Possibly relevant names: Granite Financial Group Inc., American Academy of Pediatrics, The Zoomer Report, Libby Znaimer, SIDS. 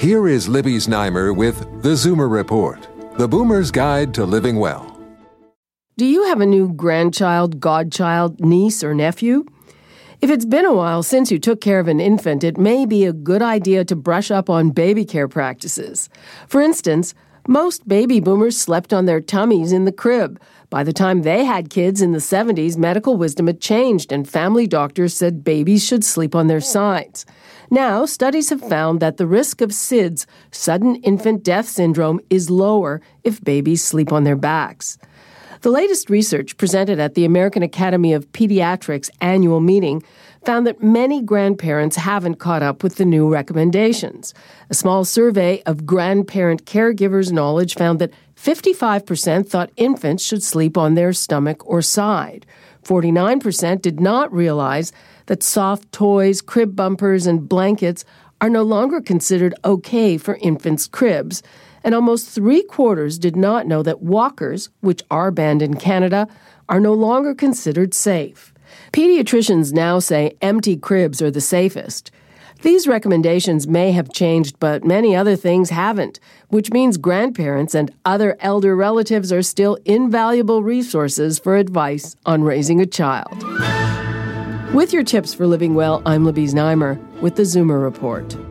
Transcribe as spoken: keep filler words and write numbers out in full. Here is Libby Znaimer with The Zoomer Report, the Boomer's Guide to Living Well. Do you have a new grandchild, godchild, niece, or nephew? If it's been a while since you took care of an infant, it may be a good idea to brush up on baby care practices. For instance, most baby boomers slept on their tummies in the crib. By the time they had kids in the seventies, medical wisdom had changed, and family doctors said babies should sleep on their sides. Now, studies have found that the risk of S I D S, sudden infant death syndrome, is lower if babies sleep on their backs. The latest research presented at the American Academy of Pediatrics annual meeting found that many grandparents haven't caught up with the new recommendations. A small survey of grandparent caregivers' knowledge found that fifty-five percent thought infants should sleep on their stomach or side. forty-nine percent did not realize that soft toys, crib bumpers, and blankets are no longer considered okay for infants' cribs, and almost three-quarters did not know that walkers, which are banned in Canada, are no longer considered safe. Pediatricians now say empty cribs are the safest. These recommendations may have changed, but many other things haven't, which means grandparents and other elder relatives are still invaluable resources for advice on raising a child. With your tips for living well, I'm Libby Znaimer with the Zoomer Report.